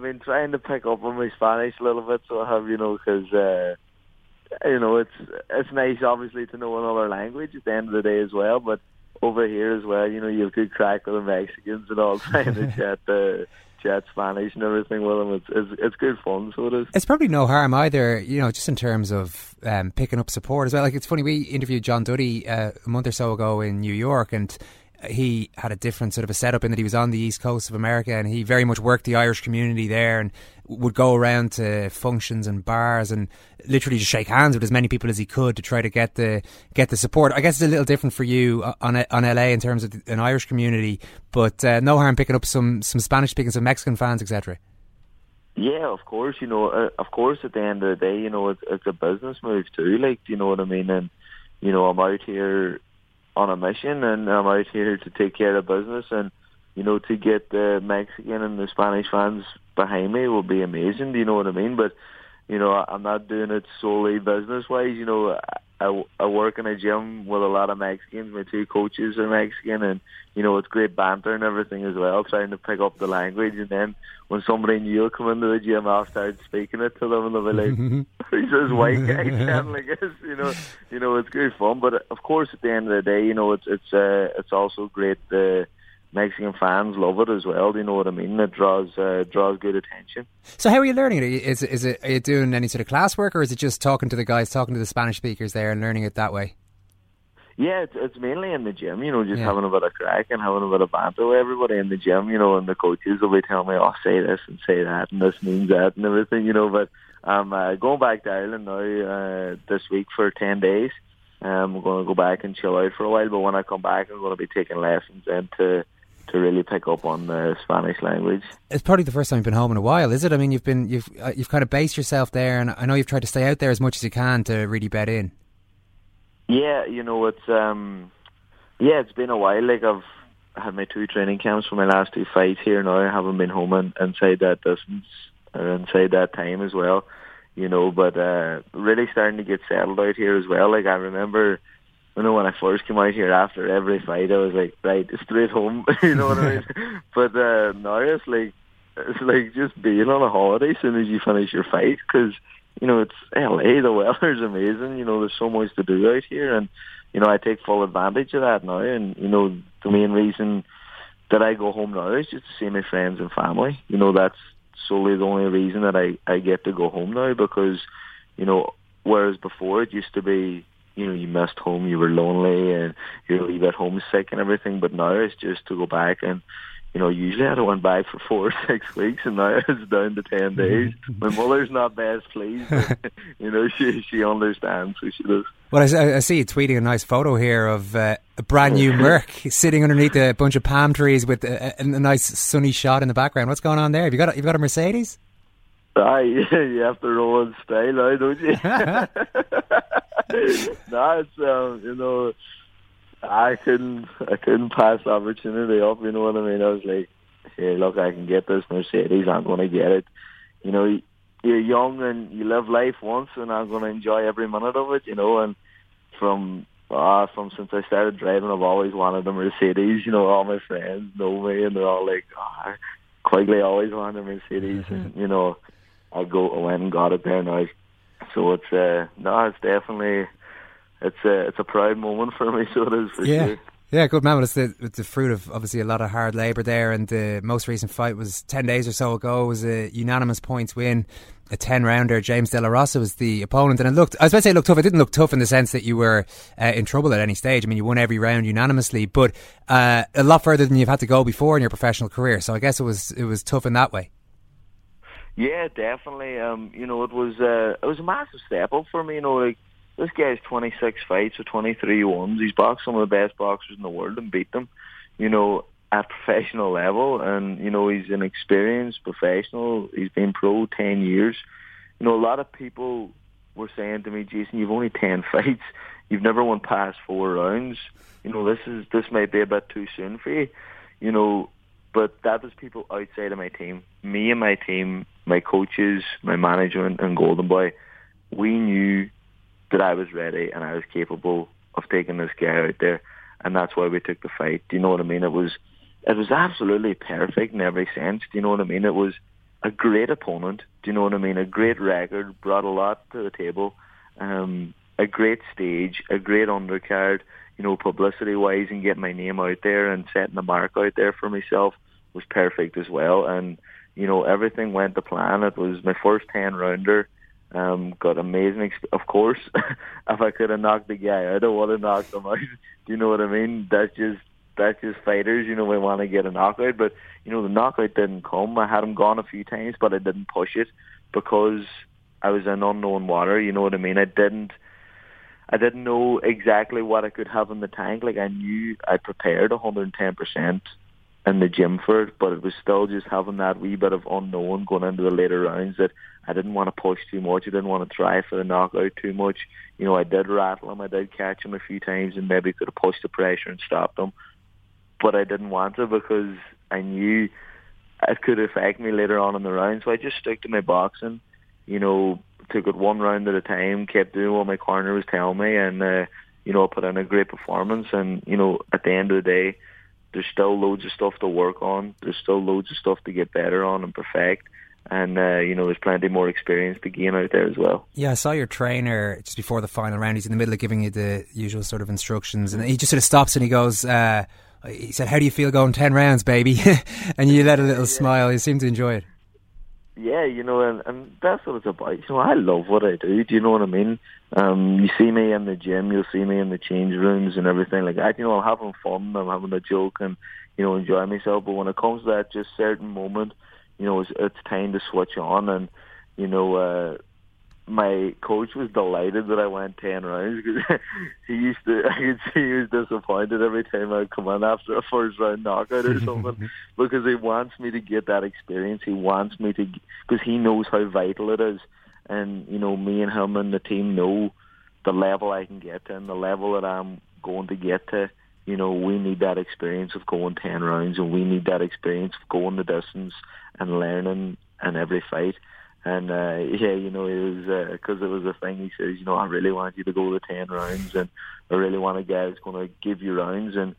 been trying to pick up on my Spanish a little bit, so I have, you know, because, you know, it's nice, obviously, to know another language at the end of the day as well, but over here as well, you know, you have good crack with the Mexicans and all trying to chat Spanish and everything with them. It's good fun, so it is. It's probably no harm either, you know, just in terms of picking up support as well. Like, it's funny, we interviewed John Duddy a month or so ago in New York, and he had a different sort of a setup in that he was on the East Coast of America, and he very much worked the Irish community there and would go around to functions and bars and literally just shake hands with as many people as he could to try to get the support. I guess it's a little different for you on LA in terms of an Irish community, but no harm picking up some Spanish speaking, some Mexican fans, etc. Yeah, of course, you know, at the end of the day, you know, it's a business move too, like, you know what I mean? And, you know, I'm out here on a mission, and I'm out here to take care of business, and, you know, to get the Mexican and the Spanish fans behind me will be amazing, do you know what I mean? But, you know, I'm not doing it solely business-wise, you know, I work in a gym with a lot of Mexicans, my two coaches are Mexican, and, you know, it's great banter and everything as well, trying to pick up the language, and then when somebody new will come into the gym, I'll start speaking it to them, and they'll be like, he's this white guy channeling, I guess, you know, it's good fun, but of course, at the end of the day, you know, it's also great Mexican fans love it as well. Do you know what I mean? It draws good attention. So how are you learning it? Are you doing any sort of classwork, or is it just talking to the guys, talking to the Spanish speakers there, and learning it that way? Yeah, it's mainly in the gym, you know, just having a bit of crack and having a bit of banter with everybody in the gym, you know, and the coaches will be telling me, oh, say this and say that, and this means that and everything, you know. But I'm going back to Ireland now this week for 10 days. I'm going to go back and chill out for a while, but when I come back, I'm going to be taking lessons then to really pick up on the Spanish language. It's probably the first time you've been home in a while, is it? I mean, you've kind of based yourself there, and I know you've tried to stay out there as much as you can to really bed in. Yeah, you know, it's been a while. Like, I've had my 2 training camps for my last 2 fights here now. I haven't been home inside that distance or inside that time as well, you know, but really starting to get settled out here as well. Like, I remember, you know, when I first came out here after every fight, I was like, right, straight home, you know what I mean? But now it's like just being on a holiday as soon as you finish your fight, because... you know, it's LA, the weather's amazing, you know, there's so much to do out here, and, you know, I take full advantage of that now, and, you know, the main reason that I go home now is just to see my friends and family. You know, that's solely the only reason that I get to go home now, because, you know, whereas before it used to be, you know, you missed home, you were lonely, and you're a wee bit homesick and everything, but now it's just to go back and, you know, usually I'd have went back for 4 or 6 weeks, and now it's down to 10 days. My mother's not best pleased, but, you know, she understands, so she does. Well, I see you tweeting a nice photo here of a brand new Merc sitting underneath a bunch of palm trees with a nice sunny shot in the background. What's going on there? Have you got a Mercedes? You have to roll in style now, don't you? No, it's, you know... I couldn't pass the opportunity up, you know what I mean? I was like, hey, look, I can get this Mercedes, I'm going to get it. You know, you're young and you live life once, and I'm going to enjoy every minute of it, you know. And from since I started driving, I've always wanted a Mercedes. You know, all my friends know me, and they're all like, oh, Quigley always wanted a Mercedes. Mm-hmm. And, you know, I went and got it there now. So it's, it's definitely... It's a proud moment for me, so it is for sure. Yeah, good man. It's the fruit of obviously a lot of hard labour there, and the most recent fight was 10 days or so ago. It was a unanimous points win, a 10-rounder. James De La Rosa was the opponent, and it looked tough. It didn't look tough in the sense that you were in trouble at any stage. I mean, you won every round unanimously, but a lot further than you've had to go before in your professional career. So I guess it was tough in that way. Yeah, definitely. You know, it was a massive step up for me. You know, like. This guy's 26 fights with 23 wins. He's boxed some of the best boxers in the world and beat them, you know, at professional level. And, you know, he's an experienced professional. He's been pro 10 years. You know, a lot of people were saying to me, Jason, you've only 10 fights. You've never won past 4 rounds. You know, this might be a bit too soon for you, you know. But that was people outside of my team. Me and my team, my coaches, my management and Golden Boy, we knew that I was ready and I was capable of taking this guy out there, and that's why we took the fight. Do you know what I mean? It was absolutely perfect in every sense. Do you know what I mean? It was a great opponent. Do you know what I mean? A great record, brought a lot to the table, a great stage, a great undercard, you know, publicity-wise, and getting my name out there and setting the mark out there for myself was perfect as well. And, you know, everything went to plan. It was my first 10-rounder. Got amazing of course. If I could have knocked the guy out, I would have knocked him out. Do you know what I mean? That's just fighters, you know, we want to get a knockout, but you know, the knockout didn't come. I had him gone a few times, but I didn't push it because I was in unknown water, you know what I mean? I didn't know exactly what I could have in the tank. Like, I knew I prepared 110% in the gym for it, but it was still just having that wee bit of unknown going into the later rounds that I didn't want to push too much. I didn't want to try for the knockout too much. You know, I did rattle him. I did catch him a few times and maybe could have pushed the pressure and stopped him. But I didn't want to because I knew it could affect me later on in the round. So I just stuck to my boxing, you know, took it one round at a time, kept doing what my corner was telling me, and, you know, I put in a great performance. And, you know, at the end of the day, there's still loads of stuff to work on. There's still loads of stuff to get better on and perfect. And, you know, there's plenty more experience to gain out there as well. Yeah, I saw your trainer just before the final round. He's in the middle of giving you the usual sort of instructions, and he just sort of stops and he goes, he said, how do you feel going 10 rounds, baby? And you let a little smile. You seemed to enjoy it. Yeah, you know, and that's what it's about. You know, I love what I do. Do you know what I mean? You see me in the gym, you'll see me in the change rooms and everything like that. You know, I'm having fun, I'm having a joke and, you know, enjoying myself. But when it comes to that just certain moment, you know, it's time to switch on. And, you know, my coach was delighted that I went 10 rounds because I could see he was disappointed every time I would come in after a first round knockout or something because he wants me to get that experience. He wants me to, because he knows how vital it is. And, you know, me and him and the team know the level I can get to and the level that I'm going to get to. You know, we need that experience of going 10 rounds and we need that experience of going the distance and learning in every fight. And, yeah, you know, it was, because it was a thing, he says, you know, I really want you to go to 10 rounds and I really want a guy who's going to give you rounds. And,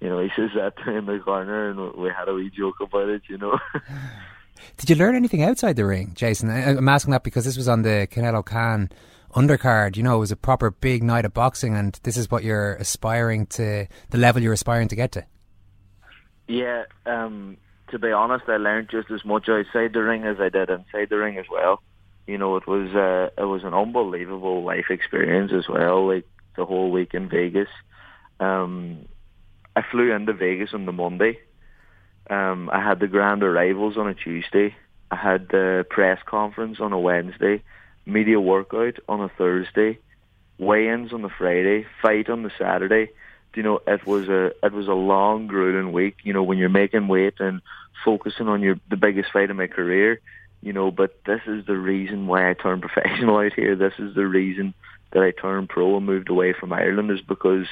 you know, he says that to me in the corner and we had a wee joke about it, you know. Did you learn anything outside the ring, Jason? I'm asking that because this was on the Canelo Khan undercard. You know, it was a proper big night of boxing and this is what you're aspiring to, the level you're aspiring to get to. Yeah, to be honest, I learned just as much outside the ring as I did inside the ring as well. You know, it was an unbelievable life experience as well, like the whole week in Vegas. I flew into Vegas on the Monday. I had the grand arrivals on a Tuesday. I had the press conference on a Wednesday, media workout on a Thursday, weigh-ins on the Friday, fight on the Saturday. You know, it was a long, grueling week. You know, when you're making weight and focusing on the biggest fight of my career, you know, but this is the reason why I turned professional out here. This is the reason that I turned pro and moved away from Ireland, is because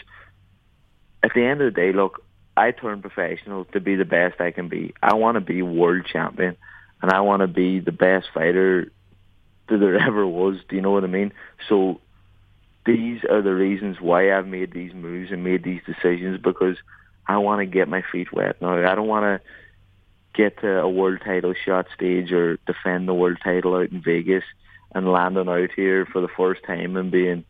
at the end of the day, look, I turned professional to be the best I can be. I want to be world champion and I want to be the best fighter that there ever was. Do you know what I mean? So these are the reasons why I've made these moves and made these decisions, because I want to get my feet wet now. I don't want to get to a world title shot stage or defend the world title out in Vegas and landing out here for the first time and being,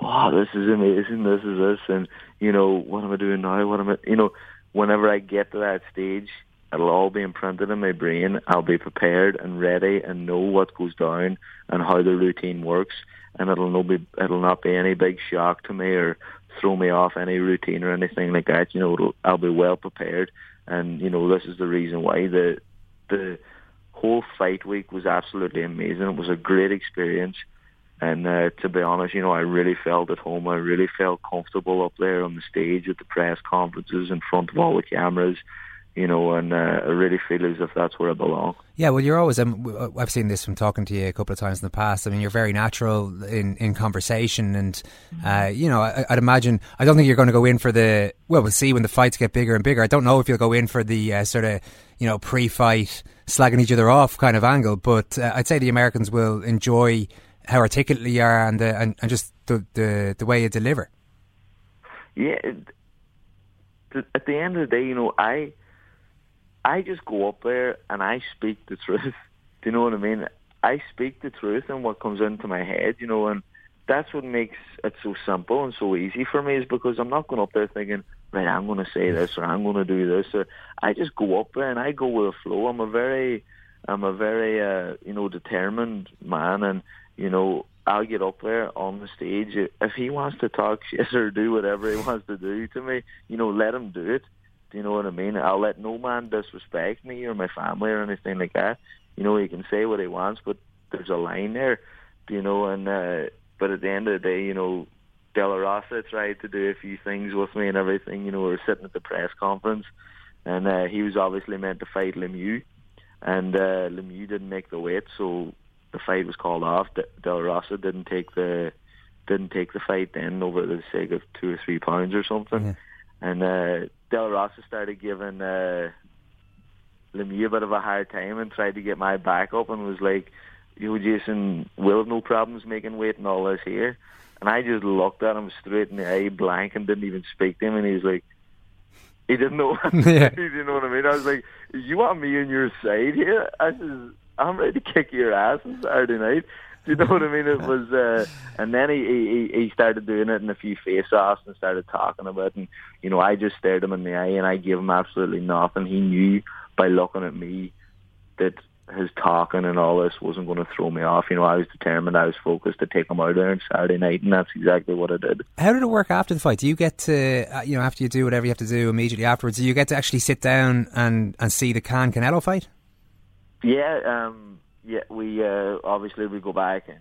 wow, this is amazing, this is this, and, you know, what am I doing now? You know, whenever I get to that stage, it'll all be imprinted in my brain. I'll be prepared and ready and know what goes down and how the routine works. And it'll not be any big shock to me or throw me off any routine or anything like that. You know, I'll be well prepared. And, you know, this is the reason why the whole fight week was absolutely amazing. It was a great experience. And to be honest, you know, I really felt at home. I really felt comfortable up there on the stage at the press conferences in front of all the cameras. You know, and I really feel as if that's where I belong. Yeah, well, you're always, I've seen this from talking to you a couple of times in the past. I mean, you're very natural in conversation and, you know, I'd imagine, I don't think you're going to go in for the, well, we'll see when the fights get bigger and bigger. I don't know if you'll go in for the sort of, you know, pre-fight, slagging each other off kind of angle, but I'd say the Americans will enjoy how articulate you are and just the way you deliver. Yeah, at the end of the day, you know, I just go up there and I speak the truth. Do you know what I mean? I speak the truth and what comes into my head, you know, and that's what makes it so simple and so easy for me, is because I'm not going up there thinking, right, I'm going to say this or I'm going to do this. Or I just go up there and I go with the flow. I'm a very you know, determined man, and, you know, I'll get up there on the stage. If he wants to talk shit or do whatever he wants to do to me, you know, let him do it. You know what I mean? I'll let no man disrespect me or my family or anything like that. You know, he can say what he wants, but there's a line there, you know. And but at the end of the day, you know, De La Rosa tried to do a few things with me and everything. You know, we were sitting at the press conference, and he was obviously meant to fight Lemieux, and Lemieux didn't make the weight, so the fight was called off. De La Rosa didn't take the fight then, over the sake of 2 or 3 pounds or something. Yeah. And De La Rosa started giving Lemieux a bit of a hard time and tried to get my back up and was like, you, Jason, we'll have no problems making weight and all this here. And I just looked at him straight in the eye, blank, and didn't even speak to him. And he was like, he didn't know what yeah. He didn't know what I mean. I was like, you want me on your side here? I said, I'm ready to kick your ass on Saturday night. You know what I mean? It was, and then he started doing it in a few face-offs and started talking about it. And you know, I just stared him in the eye and I gave him absolutely nothing. He knew by looking at me that his talking and all this wasn't going to throw me off. You know, I was determined, I was focused to take him out there on Saturday night, and that's exactly what I did. How did it work after the fight? Do you get to, you know, after you do whatever you have to do immediately afterwards, do you get to actually sit down and see the Canelo fight? Yeah, we obviously we go back and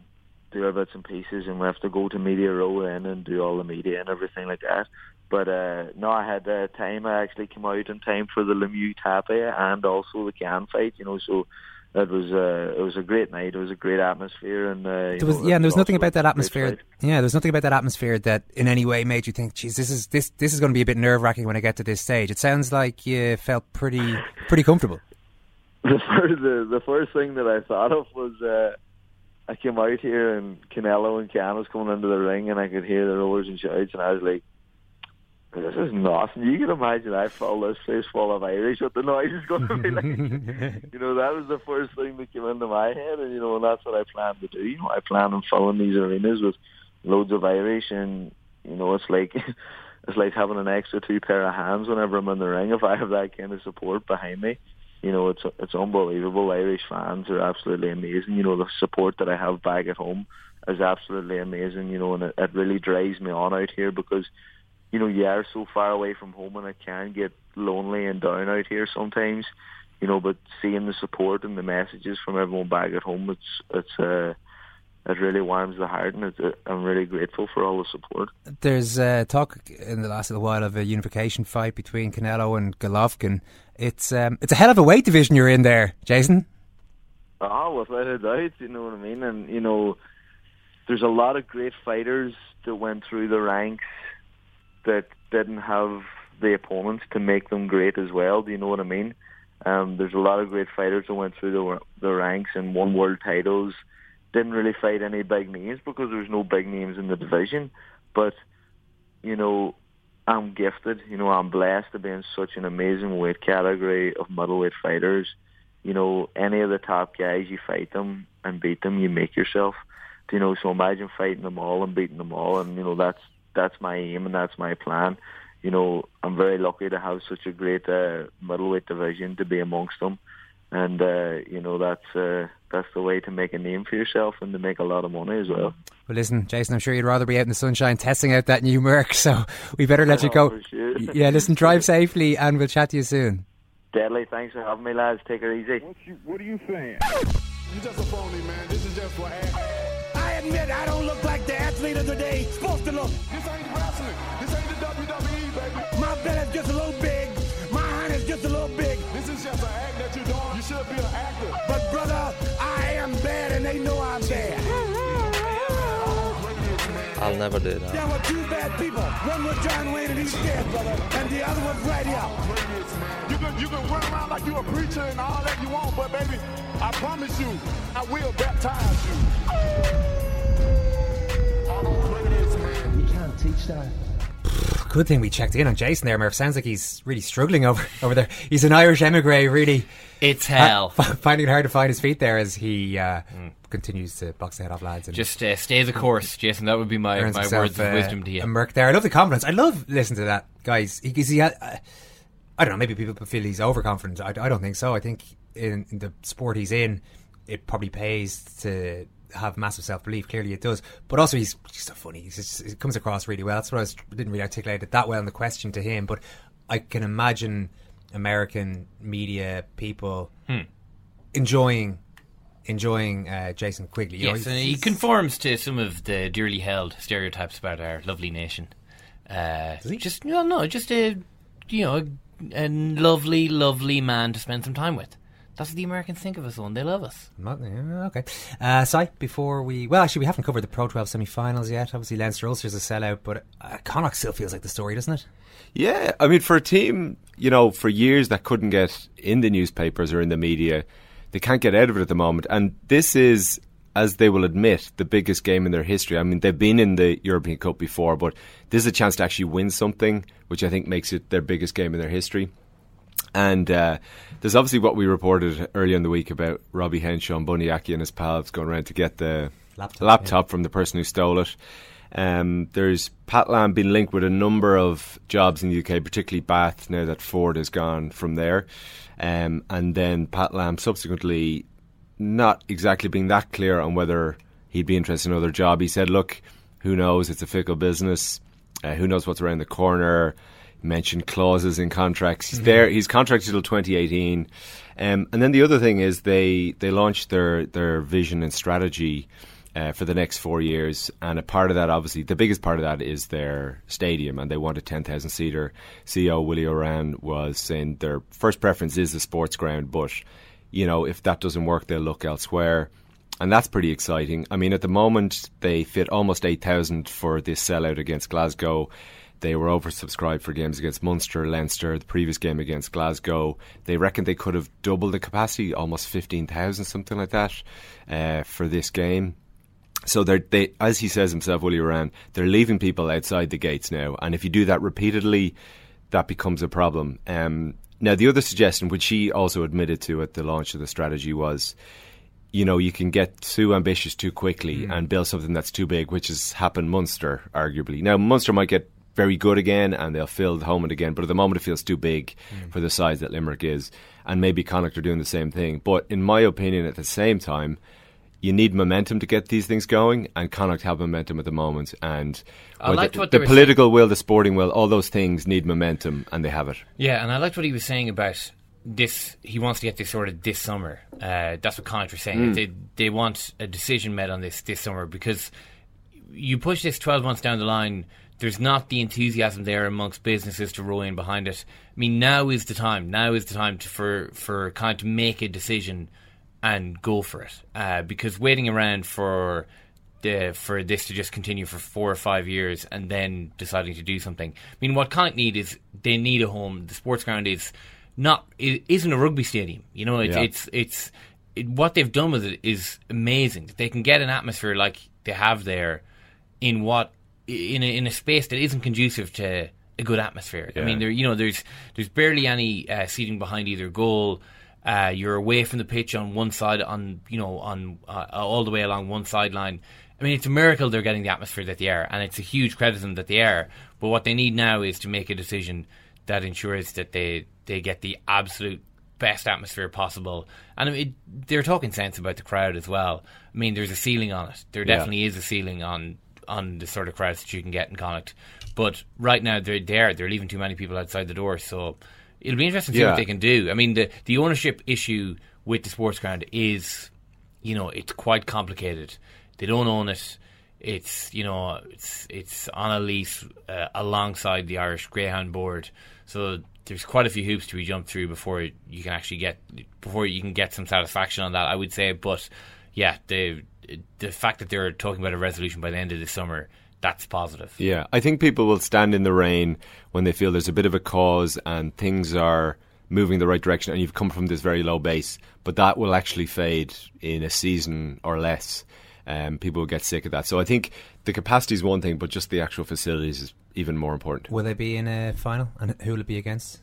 do our bits and pieces, and we have to go to Media Row then and do all the media and everything like that. But no, I had time. I actually came out in time for the Lemieux Tapia and also the Can fight, you know, so that was it was a great night. It was a great atmosphere, and there was nothing about that atmosphere. Yeah, there was nothing about that atmosphere that in any way made you think, "Geez, this is going to be a bit nerve wracking when I get to this stage." It sounds like you felt pretty comfortable. The first thing that I thought of was I came out here and Canelo and Can was coming into the ring, and I could hear the roars and shouts, and I was like, this is nothing. You can imagine I felt this place full of Irish, what the noise is going to be like. You know, that was the first thing that came into my head, and you know, that's what I planned to do. You know, I planned on filling these arenas with loads of Irish, and you know, it's like having an extra two pair of hands whenever I'm in the ring. If I have that kind of support behind me, you know, it's unbelievable. Irish fans are absolutely amazing. You know, the support that I have back at home is absolutely amazing. You know, and it really drives me on out here because, you know, you are so far away from home, and it can get lonely and down out here sometimes, you know, but seeing the support and the messages from everyone back at home, it really warms the heart, and I'm really grateful for all the support. There's talk in the last little while of a unification fight between Canelo and Golovkin. It's a hell of a weight division you're in there, Jason. Oh, without a doubt, you know what I mean? And, you know, there's a lot of great fighters that went through the ranks that didn't have the opponents to make them great as well. Do you know what I mean? There's a lot of great fighters that went through the ranks and won world titles, didn't really fight any big names because there was no big names in the division. But, you know, I'm gifted. You know, I'm blessed to be in such an amazing weight category of middleweight fighters. You know, any of the top guys, you fight them and beat them, you make yourself. Do you know, so imagine fighting them all and beating them all. And, you know, that's my aim and that's my plan. You know, I'm very lucky to have such a great middleweight division to be amongst them, and you know, that's the way to make a name for yourself and to make a lot of money as well. Well, listen, Jason, I'm sure you'd rather be out in the sunshine testing out that new Merc, so we better let you go. For sure. Yeah, listen, drive safely, and we'll chat to you soon. Deadly, thanks for having me, lads. Take it easy. What are you saying? You're just a phony, man. This is just what I admit, I don't look like the athlete of the day. Supposed to look. This ain't wrestling. This ain't the WWE, baby. My belly's just a little big. My hand is just a little big. This is just an act that you're doing. You should be an actor. But brother, I am bad, and they know I'm bad. I'll never do that. There were two bad people. One was John Wayne, and he's dead, brother. And the other was right here. You can run around like you're a preacher and all that you want, but baby, I promise you, I will baptize you. We can't teach that. Good thing we checked in on Jason there, Murph. Sounds like he's really struggling over there. He's an Irish emigre, really. It's hell. Finding it hard to find his feet there as he continues to box the head off lads. And just stay the course, Jason. That would be my words of wisdom to you. A Murph there. I love the confidence. I love listening to that, guys. Because he had, I don't know, maybe people feel he's overconfident. I don't think so. I think in the sport he's in, it probably pays to have massive self-belief. Clearly it does, but also he's just so funny. He comes across really well. That's what I didn't really articulate it that well in the question to him, but I can imagine American media people enjoying Jason Quigley. Yes, and he conforms to some of the dearly held stereotypes about our lovely nation. Does he? Just a lovely man to spend some time with. That's what the Americans think of us on. They love us. Okay. Si, before we... Well, actually, we haven't covered the Pro 12 semi-finals yet. Obviously, Leinster Ulster's a sellout, but Connacht still feels like the story, doesn't it? Yeah. I mean, for a team, you know, for years that couldn't get in the newspapers or in the media, they can't get out of it at the moment. And this is, as they will admit, the biggest game in their history. I mean, they've been in the European Cup before, but this is a chance to actually win something, which I think makes it their biggest game in their history. And there's obviously what we reported earlier in the week about Robbie Henshaw and Bunny Aki and his pals going around to get the laptop from the person who stole it. There's Pat Lam been linked with a number of jobs in the UK, particularly Bath, now that Ford has gone from there. And then Pat Lam subsequently not exactly being that clear on whether he'd be interested in another job. He said, look, who knows, it's a fickle business. Who knows what's around the corner. He mentioned clauses in contracts. He's there. He's contracted till 2018. And then the other thing is they launched their vision and strategy for the next 4 years, and a part of that, obviously the biggest part of that, is their stadium, and they want a 10,000 seater. CEO Willie O'Ran was saying their first preference is the sports ground, but you know, if that doesn't work, they'll look elsewhere, and that's pretty exciting. I mean, at the moment they fit almost 8,000 for this sellout against Glasgow. They were oversubscribed for games against Munster, Leinster, the previous game against Glasgow. They reckon they could have doubled the capacity, almost 15,000, something like that, for this game. So they, as he says himself, Willie Ryan, they're leaving people outside the gates now. And if you do that repeatedly, that becomes a problem. Now, the other suggestion, which he also admitted to at the launch of the strategy, was, you know, you can get too ambitious too quickly and build something that's too big, which has happened Munster, arguably. Now, Munster might get very good again and they'll fill the home again, but at the moment it feels too big for the size that Limerick is, and maybe Connacht are doing the same thing. But in my opinion, at the same time, you need momentum to get these things going, and Connacht have momentum at the moment, and the political will, the sporting will, all those things need momentum, and they have it. Yeah, and I liked what he was saying about this. He wants to get this sorted this summer. That's what Connacht were saying. They want a decision made on this summer, because you push this 12 months down the line, there's not the enthusiasm there amongst businesses to row in behind it. I mean, now is the time. Now is the time for Connacht to make a decision and go for it, because waiting around for this to just continue for 4 or 5 years and then deciding to do something. I mean, what Connacht need is they need a home. The sports ground isn't a rugby stadium. You know, what they've done with it is amazing. They can get an atmosphere like they have there in a space that isn't conducive to a good atmosphere. Yeah. I mean, there's barely any seating behind either goal. You're away from the pitch on one side, all the way along one sideline. I mean, it's a miracle they're getting the atmosphere that they are, and it's a huge credit to them that they are. But what they need now is to make a decision that ensures that they get the absolute best atmosphere possible. And they're talking sense about the crowd as well. I mean, there's a ceiling on it. There definitely is a ceiling on the sort of crowds that you can get in Connacht. But right now, they're leaving too many people outside the door, so it'll be interesting to see what they can do. I mean, the ownership issue with the sports ground is, it's quite complicated. They don't own it. It's, it's on a lease alongside the Irish Greyhound Board. So there's quite a few hoops to be jumped through before you can get some satisfaction on that, I would say. But yeah, the fact that they're talking about a resolution by the end of the summer, that's positive. Yeah, I think people will stand in the rain when they feel there's a bit of a cause and things are moving in the right direction, and you've come from this very low base, but that will actually fade in a season or less. People will get sick of that. So I think the capacity is one thing, but just the actual facilities is even more important. Will they be in a final, and who will it be against?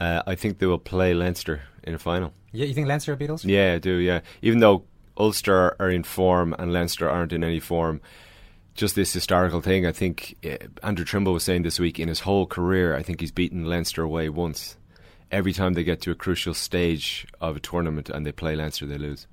I think they will play Leinster in a final. Yeah, you think Leinster will beat Ulster? Yeah, I do, yeah. Even though Ulster are in form and Leinster aren't in any form, just this historical thing. I think Andrew Trimble was saying this week, in his whole career, I think he's beaten Leinster away once. Every time they get to a crucial stage of a tournament and they play Leinster, they lose.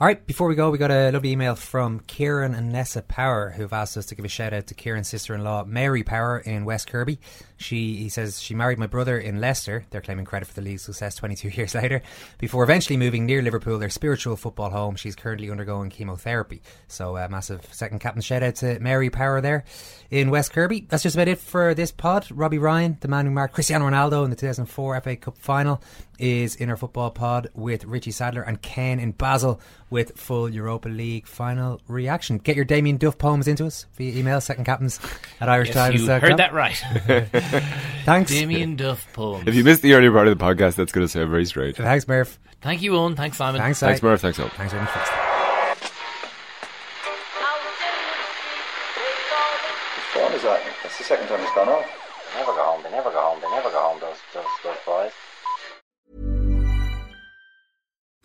All right, before we go, we got a lovely email from Kieran and Nessa Power, who've asked us to give a shout out to Kieran's sister-in-law, Mary Power, in West Kirby. He says, she married my brother in Leicester. They're claiming credit for the league's success 22 years later, before eventually moving near Liverpool, their spiritual football home. She's currently undergoing chemotherapy. So a massive second captain shout out to Mary Power there in West Kirby. That's just about it for this pod. Robbie Ryan, the man who marked Cristiano Ronaldo in the 2004 FA Cup final, is in our football pod with Richie Sadler and Ken in Basel with full Europa League final reaction. Get your Damien Duff poems into us via email, secondcaptains@irishtimes.com. Yes, you heard that right. Thanks. Damien Duff poems. If you missed the earlier part of the podcast, that's going to sound very strange. Thanks, Murph. Thank you, Owen. Thanks, Simon. Thanks, Murph. Thanks, Owen. Thanks very much. Which one is that? That's the second time it's gone off. They never go home. They never go home. They never go home, those boys.